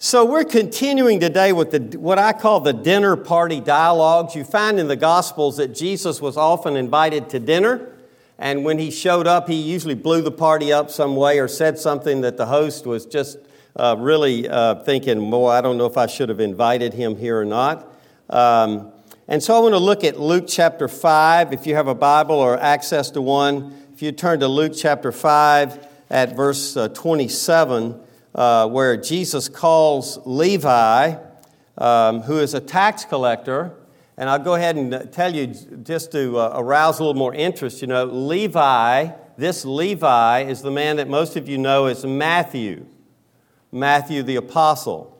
So we're continuing today with what I call the dinner party dialogues. You find in the Gospels that Jesus was often invited to dinner, and when he showed up, he usually blew the party up some way or said something that the host was just thinking, boy, I don't know if I should have invited him here or not. And so I want to look at Luke chapter 5, if you have a Bible or access to one. If you turn to Luke chapter 5 at verse 27, where Jesus calls Levi, who is a tax collector. And I'll go ahead and tell you, just to arouse a little more interest, you know, Levi, this Levi is the man that most of you know as Matthew the apostle.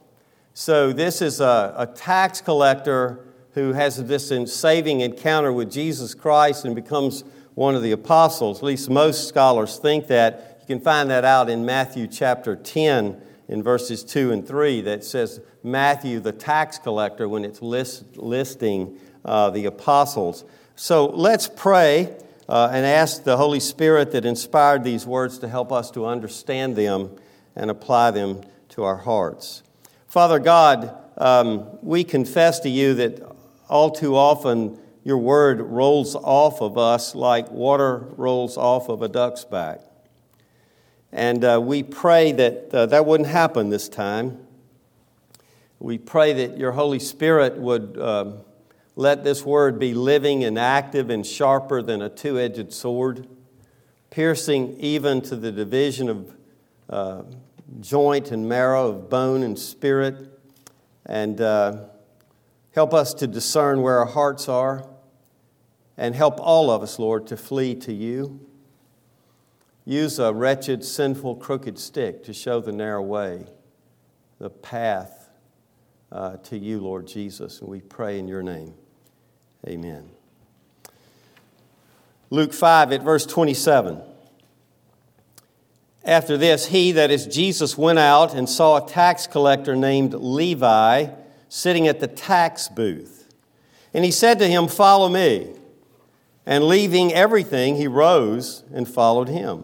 So this is a tax collector who has this saving encounter with Jesus Christ and becomes one of the apostles. At least most scholars think that. You can find that out in Matthew chapter 10 in verses 2 and 3 that says Matthew the tax collector when it's listing the apostles. So let's pray and ask the Holy Spirit that inspired these words to help us to understand them and apply them to our hearts. Father God, we confess to you that all too often your word rolls off of us like water rolls off of a duck's back. And we pray that that wouldn't happen this time. We pray that your Holy Spirit would let this word be living and active and sharper than a two-edged sword, piercing even to the division of joint and marrow, of bone and spirit, and help us to discern where our hearts are, and help all of us, Lord, to flee to you. Use a wretched, sinful, crooked stick to show the narrow way, the path to you, Lord Jesus. And we pray in your name. Amen. Luke 5 at verse 27. After this, he, that is Jesus, went out and saw a tax collector named Levi sitting at the tax booth. And he said to him, "Follow me." And leaving everything, he rose and followed him.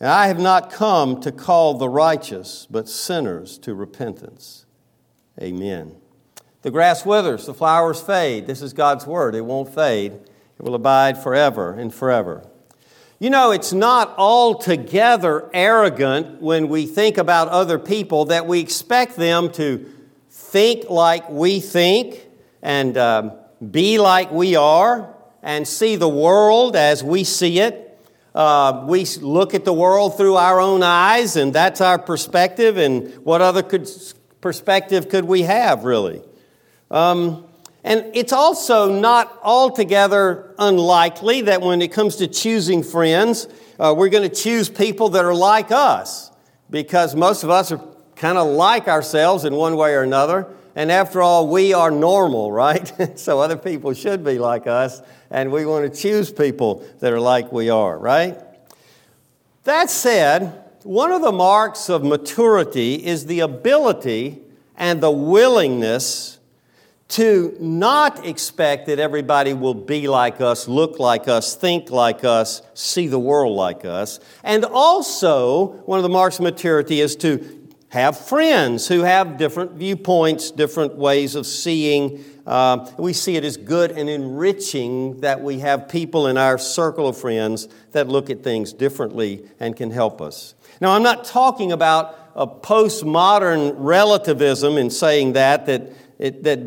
And I have not come to call the righteous, but sinners to repentance." Amen. The grass withers, the flowers fade. This is God's word. It won't fade. It will abide forever and forever. You know, it's not altogether arrogant when we think about other people that we expect them to think like we think and be like we are, and see the world as we see it. We look at the world through our own eyes, and that's our perspective, and what other perspective could we have, really? And it's also not altogether unlikely that when it comes to choosing friends, we're going to choose people that are like us, because most of us are kind of like ourselves in one way or another. And after all, we are normal, right? So other people should be like us, and we want to choose people that are like we are, right? That said, one of the marks of maturity is the ability and the willingness to not expect that everybody will be like us, look like us, think like us, see the world like us. And also, one of the marks of maturity is to have friends who have different viewpoints, different ways of seeing. We see it as good and enriching that we have people in our circle of friends that look at things differently and can help us. Now, I'm not talking about a postmodern relativism in saying that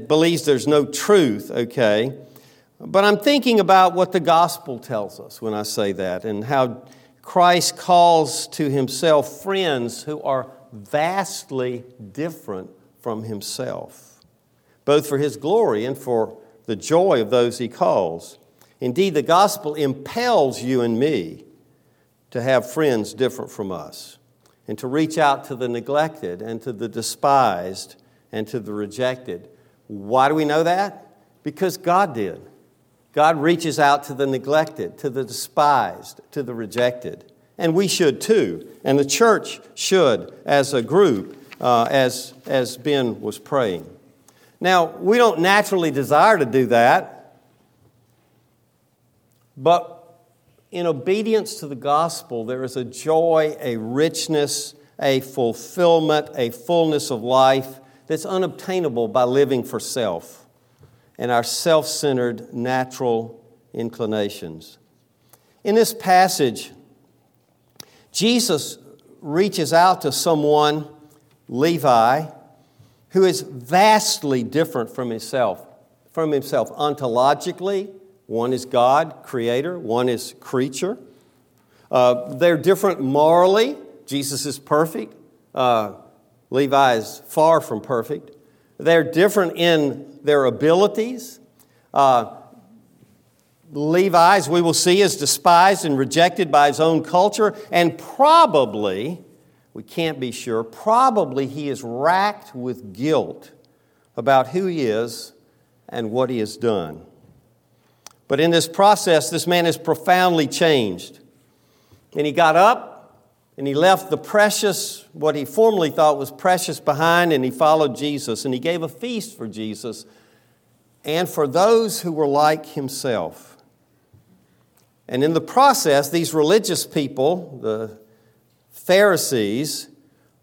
believes there's no truth, okay? But I'm thinking about what the gospel tells us when I say that, and how Christ calls to himself friends who are vastly different from himself, both for his glory and for the joy of those he calls. Indeed, the gospel impels you and me to have friends different from us, and to reach out to the neglected and to the despised and to the rejected, Why do we know that? Because God did. God reaches out to the neglected, to the despised, to the rejected. And we should too. And the church should as a group, as Ben was praying. Now, we don't naturally desire to do that. But in obedience to the gospel, there is a joy, a richness, a fulfillment, a fullness of life that's unobtainable by living for self and our self-centered natural inclinations. In this passage, Jesus reaches out to someone, Levi, who is vastly different from himself ontologically. One is God, creator. One is creature. They're different morally. Jesus is perfect. Levi is far from perfect. They're different in their abilities. Levi, as we will see, is despised and rejected by his own culture. And probably, we can't be sure, probably he is racked with guilt about who he is and what he has done. But in this process, this man is profoundly changed. And he got up and he left the precious, what he formerly thought was precious, behind, and he followed Jesus. And he gave a feast for Jesus and for those who were like himself. And in the process, these religious people, the Pharisees,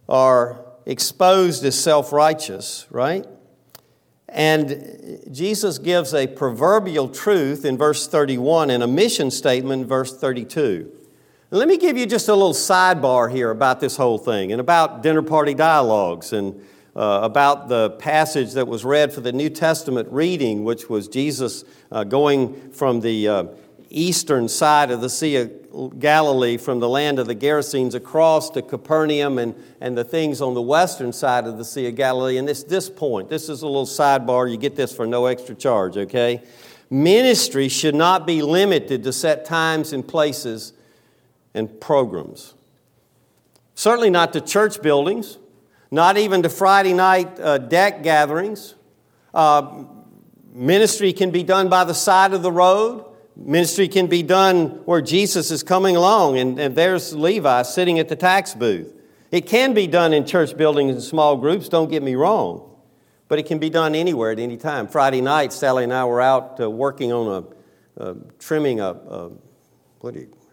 are exposed as self-righteous, right? And Jesus gives a proverbial truth in verse 31 and a mission statement in verse 32. Let me give you just a little sidebar here about this whole thing and about dinner party dialogues and about the passage that was read for the New Testament reading, which was Jesus going from the eastern side of the Sea of Galilee, from the land of the Gerasenes across to Capernaum and the things on the western side of the Sea of Galilee. And it's this point. This is a little sidebar. You get this for no extra charge, okay? Ministry should not be limited to set times and places and programs. Certainly not to church buildings, not even to Friday night deck gatherings. Ministry can be done by the side of the road. Ministry can be done where Jesus is coming along, and there's Levi sitting at the tax booth. It can be done in church buildings and small groups, don't get me wrong, but it can be done anywhere at any time. Friday night, Sally and I were out working on trimming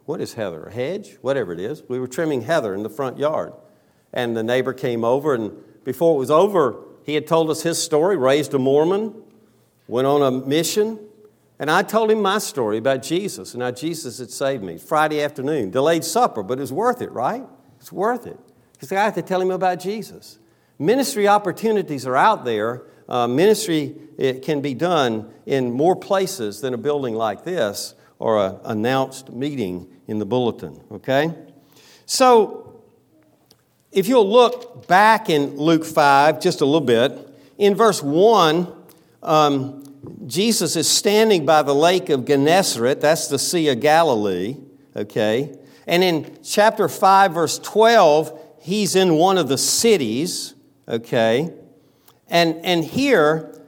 what is heather, a hedge? Whatever it is. We were trimming heather in the front yard, and the neighbor came over, and before it was over, he had told us his story, raised a Mormon, went on a mission. And I told him my story about Jesus and how Jesus had saved me. Friday afternoon, delayed supper, but it was worth it, right? It's worth it. Because I had to tell him about Jesus. Ministry opportunities are out there. Ministry, it can be done in more places than a building like this or an announced meeting in the bulletin, okay? So, if you'll look back in Luke 5 just a little bit, in verse 1, Jesus is standing by the lake of Gennesaret. That's the Sea of Galilee, okay? And in chapter 5, verse 12, he's in one of the cities, okay? And here,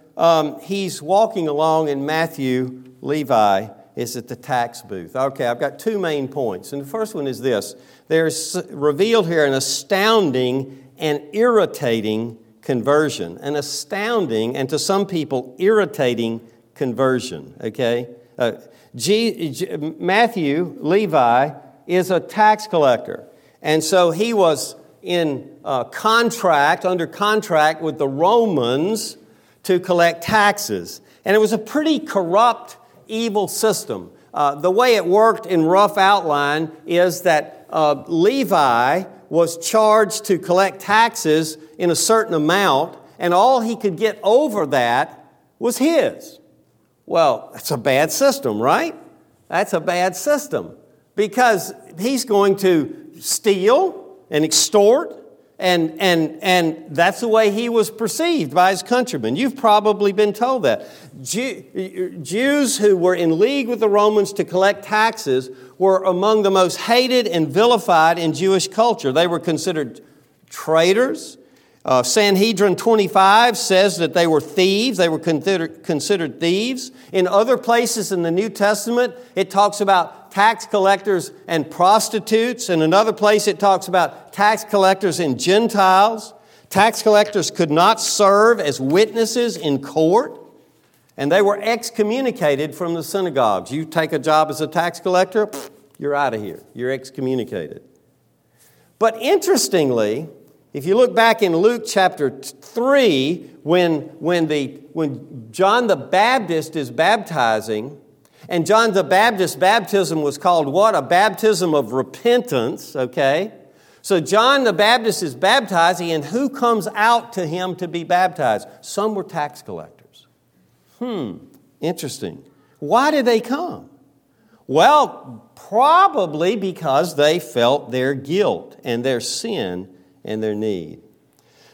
he's walking along, and Matthew, Levi, is at the tax booth. Okay, I've got two main points. And the first one is this. There's revealed here an astounding and irritating conversion, an astounding and to some people irritating conversion, okay? Matthew, Levi, is a tax collector. And so he was in under contract with the Romans to collect taxes. And it was a pretty corrupt, evil system. The way it worked in rough outline is that Levi was charged to collect taxes in a certain amount, and all he could get over that was his. Well, that's a bad system, right? That's a bad system because he's going to steal and extort, and that's the way he was perceived by his countrymen. You've probably been told that. Jews who were in league with the Romans to collect taxes were among the most hated and vilified in Jewish culture. They were considered traitors Sanhedrin 25 says that they were thieves. They were considered thieves. In other places in the New Testament, it talks about tax collectors and prostitutes. In another place, it talks about tax collectors and Gentiles. Tax collectors could not serve as witnesses in court, and they were excommunicated from the synagogues. You take a job as a tax collector, you're out of here. You're excommunicated. But interestingly, if you look back in Luke chapter 3, when John the Baptist is baptizing, and John the Baptist's baptism was called what? A baptism of repentance, okay? So John the Baptist is baptizing, and who comes out to him to be baptized? Some were tax collectors. Interesting. Why did they come? Well, probably because they felt their guilt and their sin and their need.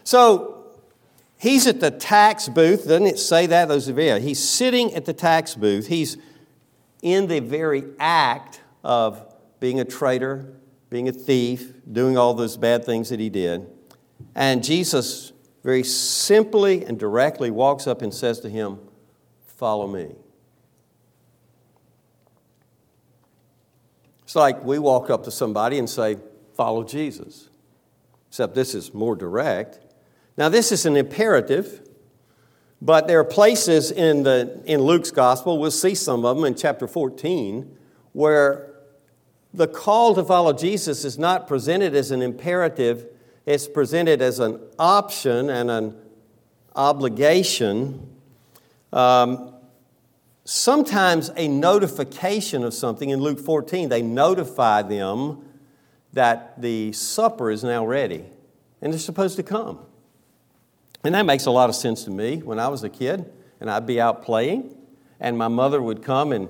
So he's at the tax booth. Doesn't it say that? He's sitting at the tax booth. He's in the very act of being a traitor, being a thief, doing all those bad things that he did. And Jesus very simply and directly walks up and says to him, "Follow me." It's like we walk up to somebody and say, "Follow Jesus." Except this is more direct. Now, this is an imperative, but there are places in Luke's gospel, we'll see some of them in chapter 14, where the call to follow Jesus is not presented as an imperative, it's presented as an option and an obligation. Sometimes a notification of something. In Luke 14, they notify them that the supper is now ready, and they're supposed to come. And that makes a lot of sense to me. When I was a kid, and I'd be out playing, and my mother would come and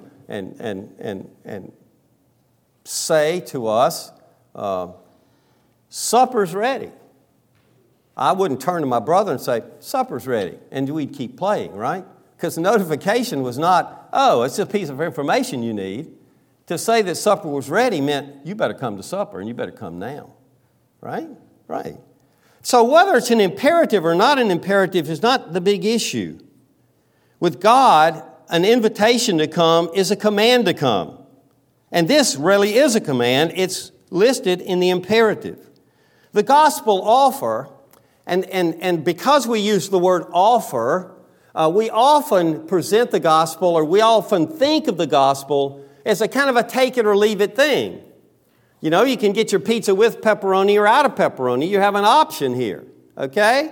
say to us, "Supper's ready." I wouldn't turn to my brother and say, "Supper's ready," and we'd keep playing, right? Because the notification was not, "Oh, it's just a piece of information you need." To say that supper was ready meant you better come to supper and you better come now, right? Right. So whether it's an imperative or not an imperative is not the big issue. With God, an invitation to come is a command to come. And this really is a command. It's listed in the imperative. The gospel offer, and because we use the word offer, we often present the gospel, or we often think of the gospel as a kind of a take it or leave it thing. You know, you can get your pizza with pepperoni or out of pepperoni. You have an option here, okay?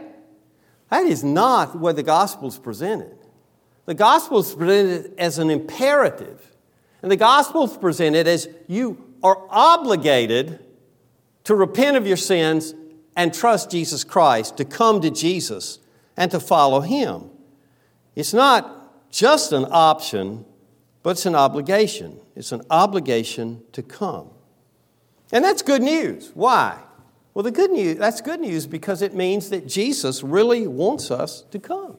That is not where the gospel is presented. The gospel is presented as an imperative. And the gospel is presented as you are obligated to repent of your sins and trust Jesus Christ, to come to Jesus and to follow him. It's not just an option, but it's an obligation. It's an obligation to come. And that's good news. Why? Well, that's good news because it means that Jesus really wants us to come.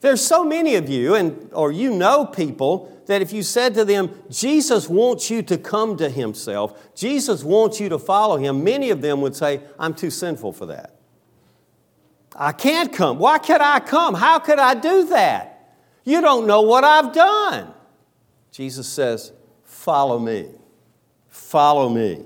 There's so many of you, or you know people, that if you said to them, Jesus wants you to come to himself, Jesus wants you to follow him, many of them would say, I'm too sinful for that. I can't come. Why can't I come? How could I do that? You don't know what I've done. Jesus says, follow me. Follow me.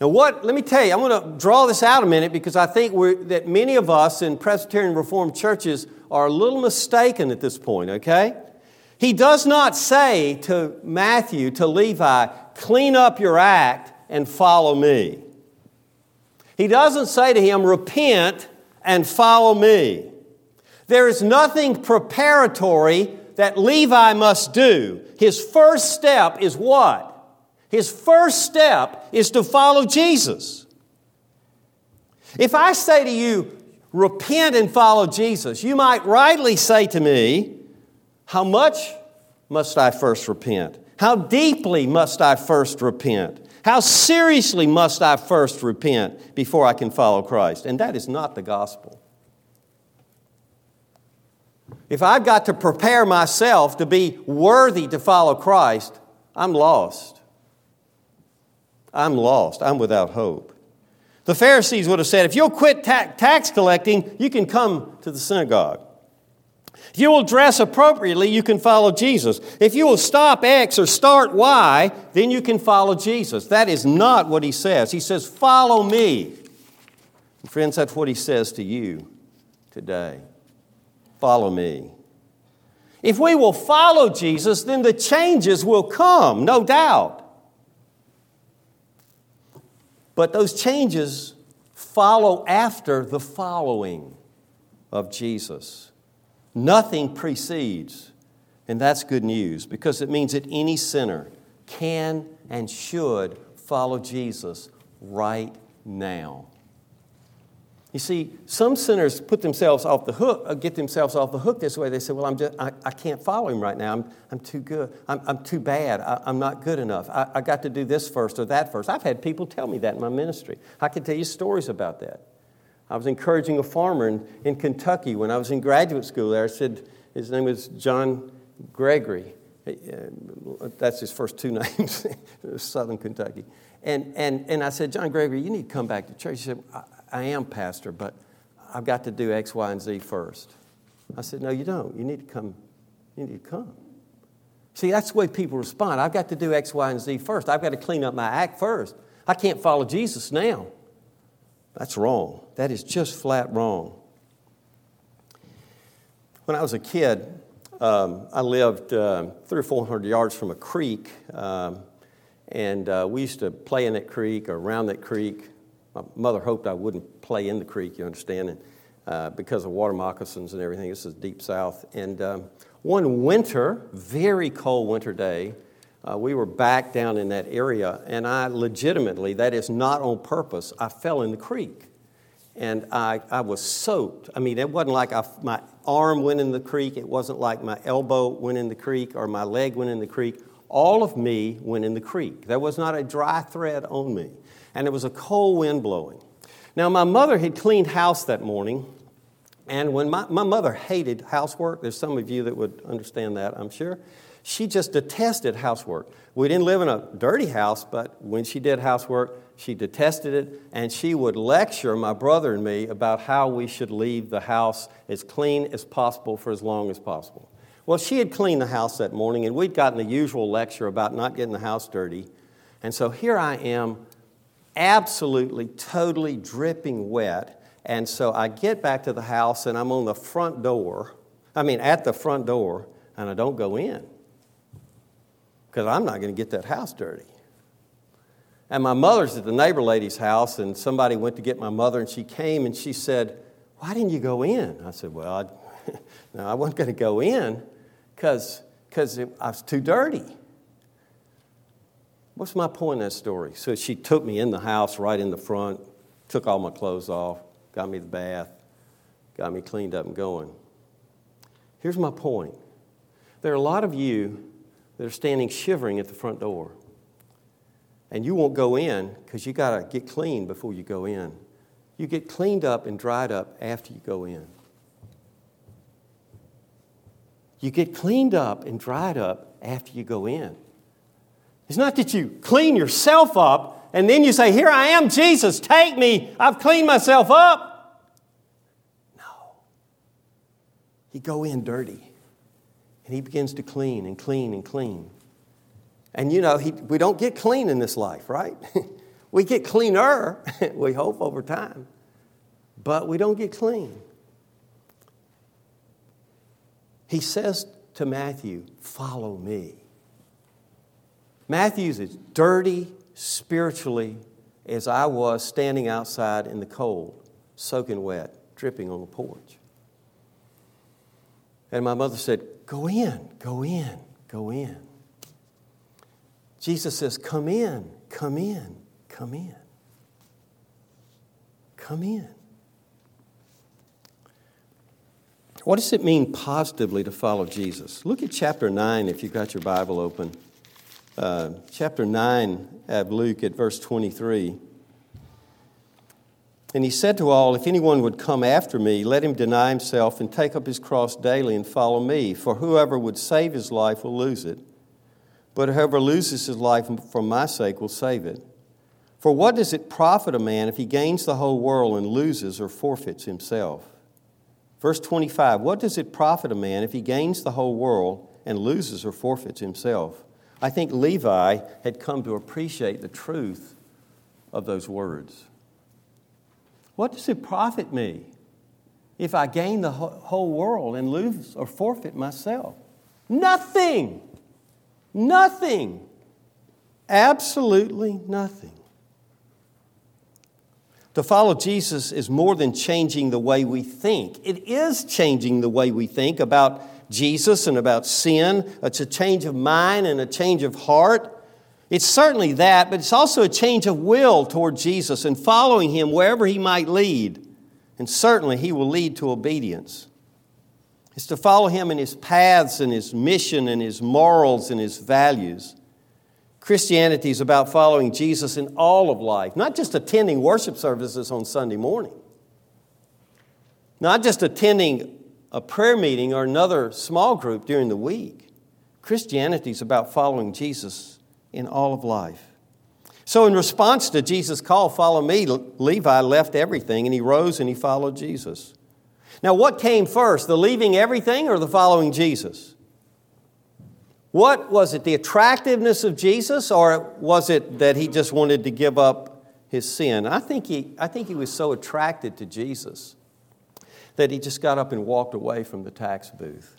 Now let me tell you, I'm going to draw this out a minute because I think that many of us in Presbyterian Reformed churches are a little mistaken at this point, okay? He does not say to Matthew, to Levi, clean up your act and follow me. He doesn't say to him, repent and follow me. There is nothing preparatory that Levi must do. His first step is what? His first step is to follow Jesus. If I say to you, repent and follow Jesus, you might rightly say to me, how much must I first repent? How deeply must I first repent? How seriously must I first repent before I can follow Christ? And that is not the gospel. If I've got to prepare myself to be worthy to follow Christ, I'm lost. I'm without hope. The Pharisees would have said, if you'll quit tax collecting, you can come to the synagogue. If you will dress appropriately, you can follow Jesus. If you will stop X or start Y, then you can follow Jesus. That is not what he says. He says, follow me. And friends, that's what he says to you today. Follow me. If we will follow Jesus, then the changes will come, no doubt. But those changes follow after the following of Jesus. Nothing precedes, and that's good news because it means that any sinner can and should follow Jesus right now. You see, some sinners put themselves off the hook, get themselves off the hook this way. They say, well, I can't follow him right now. I'm too good. I'm too bad. I'm not good enough. I got to do this first or that first. I've had people tell me that in my ministry. I can tell you stories about that. I was encouraging a farmer in Kentucky when I was in graduate school there. I said, his name was John Gregory. That's his first two names, Southern Kentucky. And I said, John Gregory, you need to come back to church. He said, I am pastor, but I've got to do X, Y, and Z first. I said, no, you don't. You need to come. You need to come. See, that's the way people respond. I've got to do X, Y, and Z first. I've got to clean up my act first. I can't follow Jesus now. That's wrong. That is just flat wrong. When I was a kid, I lived 300 or 400 yards from a creek, and we used to play in that creek or around that creek. My mother hoped I wouldn't play in the creek, you understand, and, because of water moccasins and everything. This is deep south. And one winter, very cold winter day, we were back down in that area, and I legitimately, that is not on purpose, I fell in the creek. And I was soaked. I mean, it wasn't like my arm went in the creek. It wasn't like my elbow went in the creek or my leg went in the creek. All of me went in the creek. There was not a dry thread on me. And there was a cold wind blowing. Now, my mother had cleaned house that morning. And when my mother hated housework, there's some of you that would understand that, I'm sure. She just detested housework. We didn't live in a dirty house, but when she did housework, she detested it. And she would lecture my brother and me about how we should leave the house as clean as possible for as long as possible. Well, she had cleaned the house that morning, and we'd gotten the usual lecture about not getting the house dirty. And so here I am, absolutely, totally dripping wet. And so I get back to the house and I'm at the front door, and I don't go in because I'm not going to get that house dirty. And my mother's at the neighbor lady's house, and somebody went to get my mother, and she came and she said, why didn't you go in? I said, well, no, I wasn't going to go in because I was too dirty. What's my point in that story? So she took me in the house right in the front, took all my clothes off, got me the bath, got me cleaned up and going. Here's my point. There are a lot of you that are standing shivering at the front door. And you won't go in because you got to get clean before you go in. You get cleaned up and dried up after you go in. You get cleaned up and dried up after you go in. It's not that you clean yourself up and then you say, here I am, Jesus, take me. I've cleaned myself up. No. You go in dirty. And he begins to clean and clean and clean. And, you know, we don't get clean in this life, right? We get cleaner, we hope, over time. But we don't get clean. He says to Matthew, follow me. Matthew's as dirty spiritually as I was standing outside in the cold, soaking wet, dripping on the porch. And my mother said, go in, go in, go in. Jesus says, come in, come in, come in. Come in. What does it mean positively to follow Jesus? Look at chapter 9 if you've got your Bible open. Chapter 9 of Luke at verse 23. And he said to all, if anyone would come after me, let him deny himself and take up his cross daily and follow me. For whoever would save his life will lose it. But whoever loses his life for my sake will save it. For what does it profit a man if he gains the whole world and loses or forfeits himself? Verse 25, what does it profit a man if he gains the whole world and loses or forfeits himself? I think Levi had come to appreciate the truth of those words. What does it profit me if I gain the whole world and lose or forfeit myself? Nothing. Nothing. Absolutely nothing. To follow Jesus is more than changing the way we think. It is changing the way we think about Jesus and about sin. It's a change of mind and a change of heart. It's certainly that, but it's also a change of will toward Jesus and following Him wherever He might lead. And certainly He will lead to obedience. It's to follow Him in His paths and His mission and His morals and His values. Christianity is about following Jesus in all of life, not just attending worship services on Sunday morning, not just attending a prayer meeting or another small group during the week. Christianity is about following Jesus in all of life. So in response to Jesus' call, follow me, Levi left everything, and he rose and he followed Jesus. Now, what came first, the leaving everything or the following Jesus? What was it, the attractiveness of Jesus, or was it that he just wanted to give up his sin? I think he was so attracted to Jesus that he just got up and walked away from the tax booth.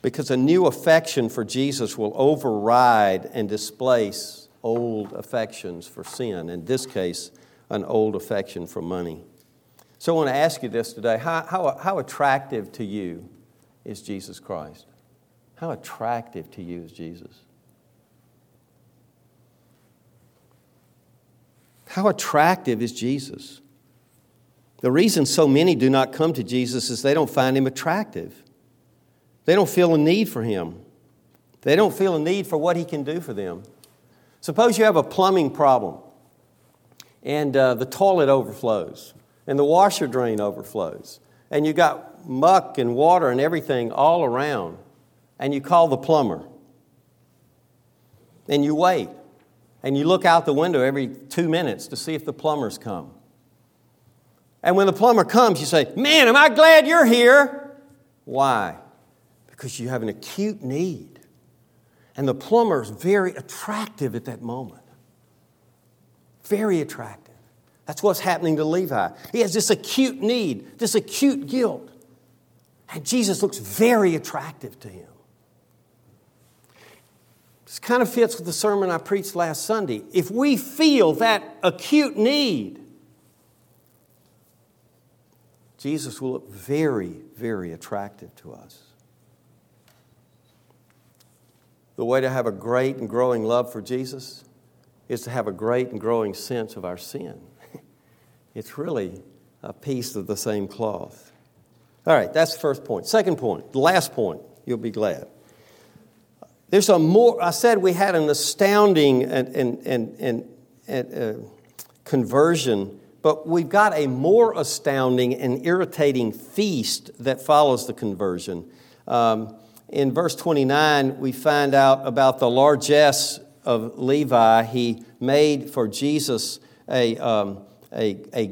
Because a new affection for Jesus will override and displace old affections for sin. In this case, an old affection for money. So I want to ask you this today. How attractive to you is Jesus Christ? How attractive to you is Jesus? How attractive is Jesus? The reason so many do not come to Jesus is they don't find Him attractive. They don't feel a need for Him. They don't feel a need for what He can do for them. Suppose you have a plumbing problem and the toilet overflows and the washer drain overflows and you got muck and water and everything all around. And you call the plumber, and you wait, and you look out the window every 2 minutes to see if the plumber's come. And when the plumber comes, you say, man, am I glad you're here? Why? Because you have an acute need, and the plumber is very attractive at that moment. Very attractive. That's what's happening to Levi. He has this acute need, this acute guilt, and Jesus looks very attractive to him. This kind of fits with the sermon I preached last Sunday. If we feel that acute need, Jesus will look very, very attractive to us. The way to have a great and growing love for Jesus is to have a great and growing sense of our sin. It's really a piece of the same cloth. All right, that's the first point. Second point, the last point, you'll be glad. There's a more. I said we had an astounding conversion, but we've got a more astounding and irritating feast that follows the conversion. In verse 29, we find out about the largesse of Levi. He made for Jesus a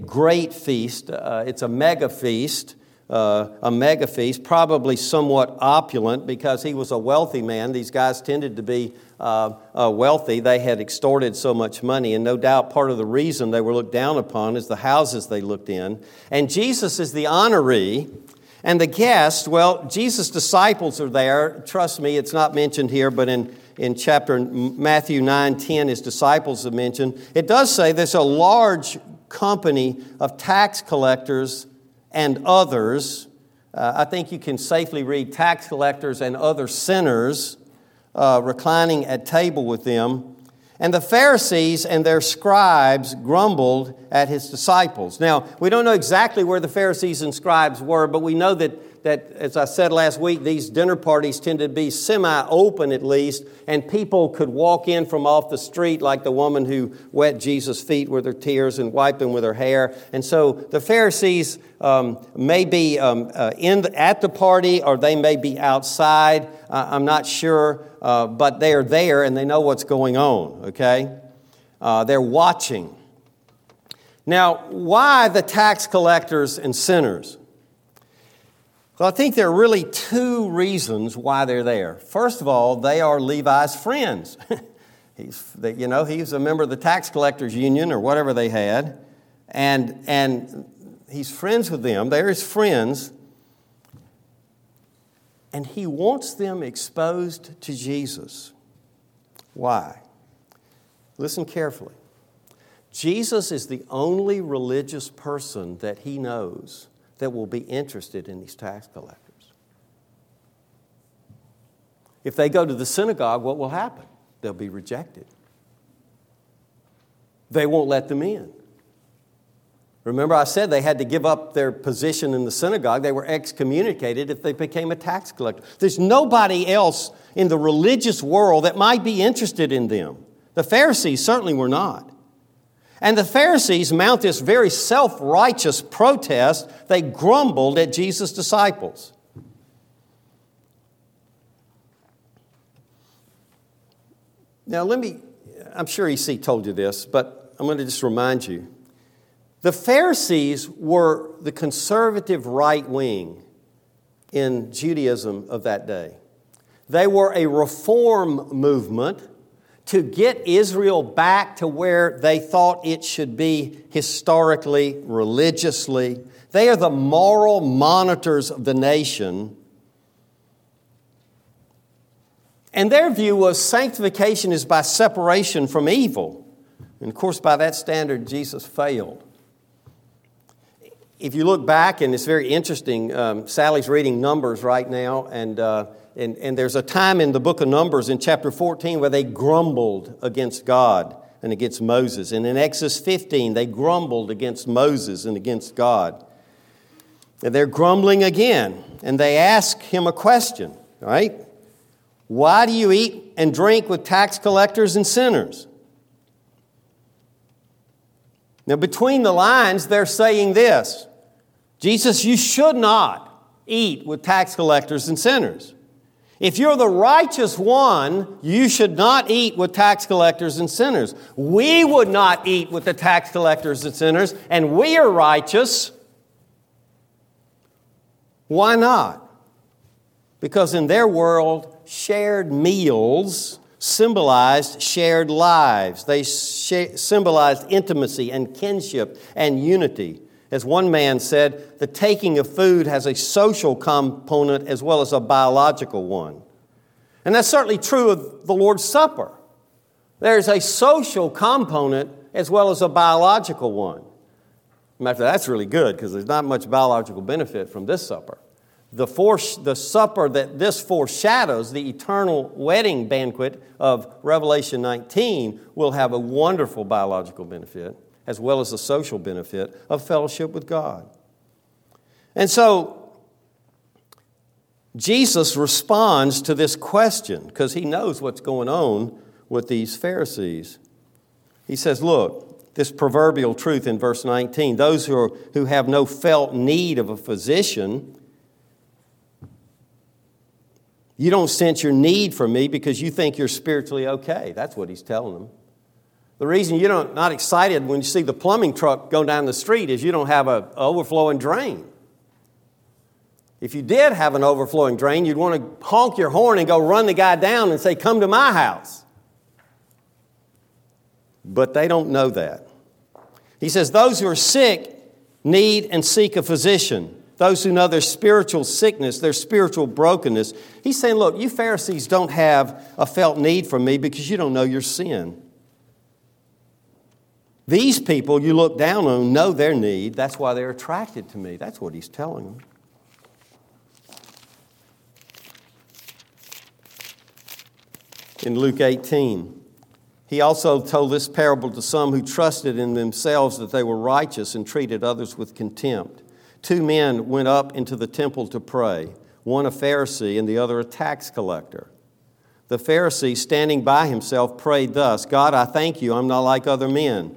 great feast. It's a mega feast. Probably somewhat opulent because he was a wealthy man. These guys tended to be wealthy. They had extorted so much money, and no doubt part of the reason they were looked down upon is the houses they looked in. And Jesus is the honoree, and the guest, well, Jesus' disciples are there. Trust me, it's not mentioned here, but in chapter Matthew 9:10, his disciples are mentioned. It does say there's a large company of tax collectors and others. I think you can safely read tax collectors and other sinners reclining at table with them. And the Pharisees and their scribes grumbled at his disciples. Now, we don't know exactly where the Pharisees and scribes were, but we know that as I said last week, these dinner parties tend to be semi-open at least, and people could walk in from off the street like the woman who wet Jesus' feet with her tears and wiped them with her hair. And so the Pharisees may be at the party or they may be outside. I'm not sure, but they are there and they know what's going on, okay? They're watching. Now, why the tax collectors and sinners? Well, I think there are really two reasons why they're there. First of all, they are Levi's friends. He's a member of the tax collectors union or whatever they had, and he's friends with them. They're his friends, and he wants them exposed to Jesus. Why? Listen carefully. Jesus is the only religious person that he knows that will be interested in these tax collectors. If they go to the synagogue, what will happen? They'll be rejected. They won't let them in. Remember, I said they had to give up their position in the synagogue. They were excommunicated if they became a tax collector. There's nobody else in the religious world that might be interested in them. The Pharisees certainly were not. And the Pharisees mount this very self-righteous protest. They grumbled at Jesus' disciples. Now, I'm sure EC told you this, but I'm going to just remind you. The Pharisees were the conservative right wing in Judaism of that day. They were a reform movement to get Israel back to where they thought it should be historically, religiously. They are the moral monitors of the nation. And their view was sanctification is by separation from evil. And of course, by that standard, Jesus failed. If you look back, and it's very interesting, Sally's reading Numbers right now, and there's a time in the book of Numbers in chapter 14 where they grumbled against God and against Moses. And in Exodus 15, they grumbled against Moses and against God. And they're grumbling again. And they ask him a question, right? Why do you eat and drink with tax collectors and sinners? Now, between the lines, they're saying this. Jesus, you should not eat with tax collectors and sinners. If you're the righteous one, you should not eat with tax collectors and sinners. We would not eat with the tax collectors and sinners, and we are righteous. Why not? Because in their world, shared meals symbolized shared lives. They symbolized intimacy and kinship and unity. As one man said, the taking of food has a social component as well as a biological one. And that's certainly true of the Lord's Supper. There's a social component as well as a biological one. Matter of fact, that's really good because there's not much biological benefit from this supper. The supper that this foreshadows, the eternal wedding banquet of Revelation 19, will have a wonderful biological benefit, as well as the social benefit of fellowship with God. And so, Jesus responds to this question, because he knows what's going on with these Pharisees. He says, look, this proverbial truth in verse 19, those who have no felt need of a physician, you don't sense your need for me because you think you're spiritually okay. That's what he's telling them. The reason you're not excited when you see the plumbing truck go down the street is you don't have an overflowing drain. If you did have an overflowing drain, you'd want to honk your horn and go run the guy down and say, come to my house. But they don't know that. He says, those who are sick need and seek a physician. Those who know their spiritual sickness, their spiritual brokenness. He's saying, look, you Pharisees don't have a felt need for me because you don't know your sin. These people you look down on know their need. That's why they're attracted to me. That's what he's telling them. In Luke 18, he also told this parable to some who trusted in themselves that they were righteous and treated others with contempt. Two men went up into the temple to pray, one a Pharisee and the other a tax collector. The Pharisee, standing by himself, prayed thus, God, I thank you, I'm not like other men.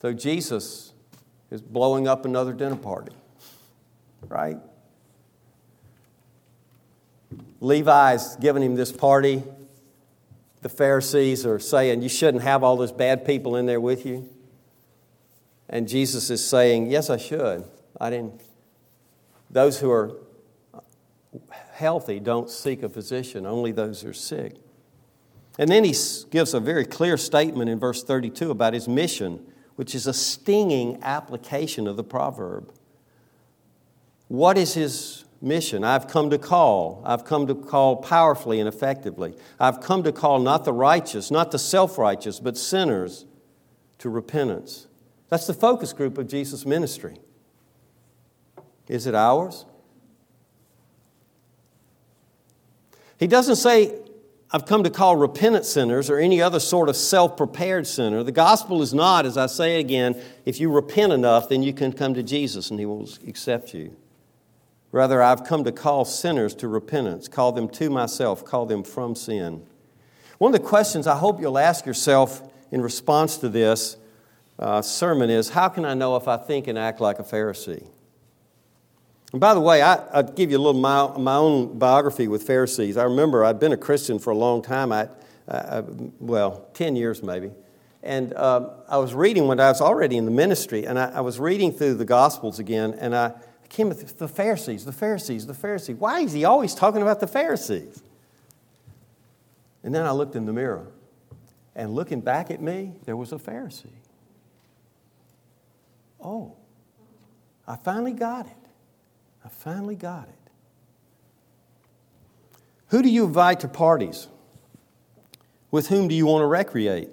So Jesus is blowing up another dinner party, right? Levi's giving him this party. The Pharisees are saying, you shouldn't have all those bad people in there with you. And Jesus is saying, yes, I should. I didn't. Those who are healthy don't seek a physician, only those who are sick. And then he gives a very clear statement in verse 32 about his mission, which is a stinging application of the proverb. What is his mission? I've come to call. I've come to call powerfully and effectively. I've come to call not the righteous, not the self-righteous, but sinners to repentance. That's the focus group of Jesus' ministry. Is it ours? He doesn't say, I've come to call repentant sinners or any other sort of self-prepared sinner. The gospel is not, as I say again, if you repent enough, then you can come to Jesus and he will accept you. Rather, I've come to call sinners to repentance, call them to myself, call them from sin. One of the questions I hope you'll ask yourself in response to this sermon is, how can I know if I think and act like a Pharisee? And by the way, I'd give you a little my own biography with Pharisees. I remember I'd been a Christian for a long time, 10 years maybe. And I was reading when I was already in the ministry, and I was reading through the Gospels again, and I came with the Pharisees, the Pharisees, the Pharisees. Why is he always talking about the Pharisees? And then I looked in the mirror, and looking back at me, there was a Pharisee. Oh, I finally got it. I finally got it. Who do you invite to parties? With whom do you want to recreate?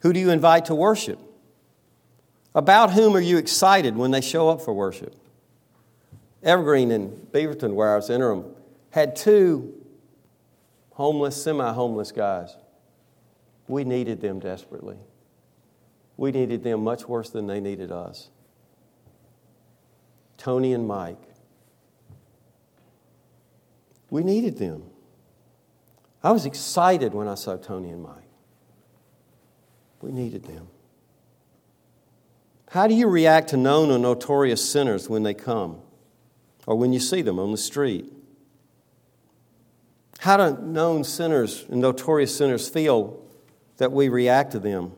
Who do you invite to worship? About whom are you excited when they show up for worship? Evergreen in Beaverton, where I was interim, had 2 homeless, semi-homeless guys. We needed them desperately. We needed them much worse than they needed us. Tony and Mike. We needed them. I was excited when I saw Tony and Mike. We needed them. How do you react to known or notorious sinners when they come or when you see them on the street? How do known sinners and notorious sinners feel that we react to them?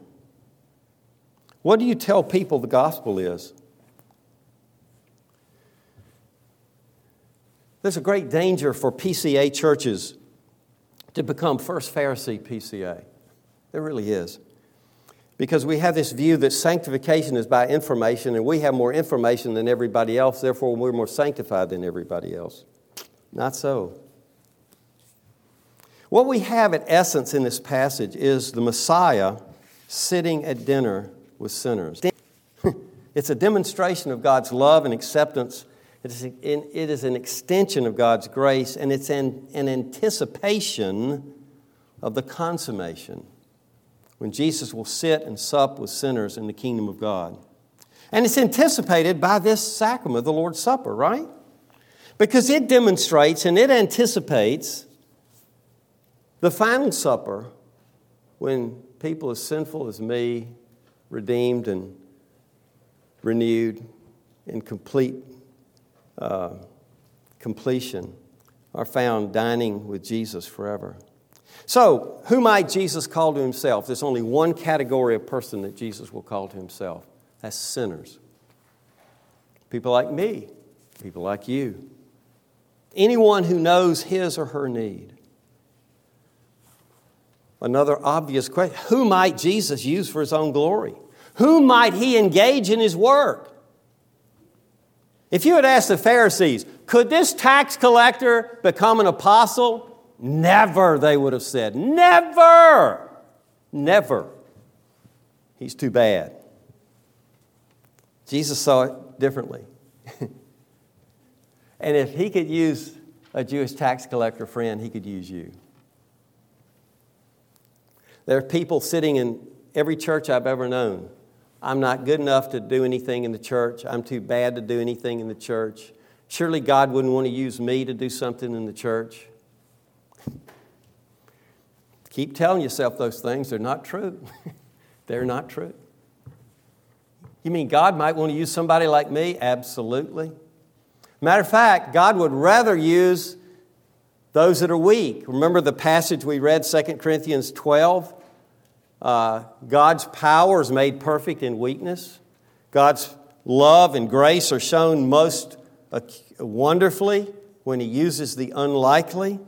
What do you tell people the gospel is? There's a great danger for PCA churches to become First Pharisee PCA. There really is. Because we have this view that sanctification is by information, and we have more information than everybody else, therefore we're more sanctified than everybody else. Not so. What we have at essence in this passage is the Messiah sitting at dinner with sinners. It's a demonstration of God's love and acceptance. It is an extension of God's grace, and it's an anticipation of the consummation when Jesus will sit and sup with sinners in the kingdom of God. And it's anticipated by this sacrament, the Lord's Supper, right? Because it demonstrates and it anticipates the final supper when people as sinful as me, redeemed and renewed in complete completion, are found dining with Jesus forever. So, who might Jesus call to himself? There's only one category of person that Jesus will call to himself. That's sinners. People like me. People like you. Anyone who knows his or her need. Another obvious question. Who might Jesus use for his own glory? Who might he engage in his work? If you had asked the Pharisees, could this tax collector become an apostle? Never, they would have said. Never! Never. He's too bad. Jesus saw it differently. And if he could use a Jewish tax collector friend, he could use you. There are people sitting in every church I've ever known. I'm not good enough to do anything in the church. I'm too bad to do anything in the church. Surely God wouldn't want to use me to do something in the church. Keep telling yourself those things. They're not true. They're not true. You mean God might want to use somebody like me? Absolutely. Matter of fact, God would rather use those that are weak. Remember the passage we read, 2 Corinthians 12? God's power is made perfect in weakness. God's love and grace are shown most wonderfully when He uses the unlikely.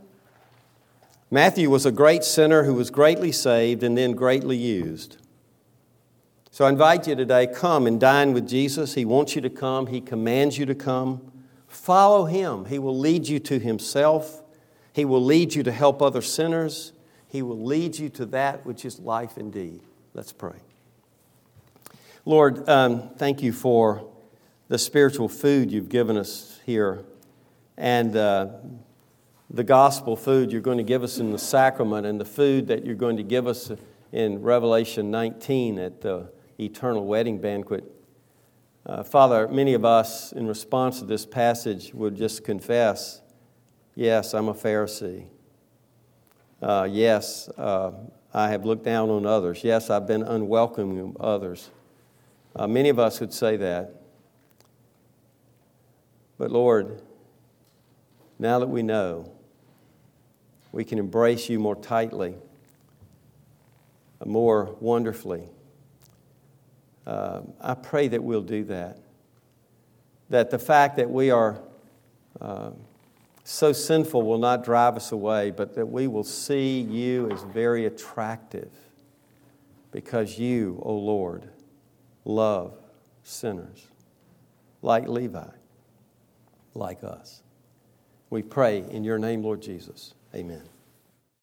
Matthew was a great sinner who was greatly saved and then greatly used. So I invite you today, come and dine with Jesus. He wants you to come. He commands you to come. Follow Him. He will lead you to Himself. He will lead you to help other sinners. He will lead you to that which is life indeed. Let's pray. Lord, thank you for the spiritual food you've given us here and the gospel food you're going to give us in the sacrament and the food that you're going to give us in Revelation 19 at the eternal wedding banquet. Father, many of us in response to this passage would just confess, yes, I'm a Pharisee. I have looked down on others. Yes, I've been unwelcoming of others. Many of us would say that. But Lord, now that we know, we can embrace you more tightly, more wonderfully. I pray that we'll do that. That the fact that we are so sinful will not drive us away, but that we will see you as very attractive because you, O Lord, love sinners like Levi, like us. We pray in your name, Lord Jesus. Amen.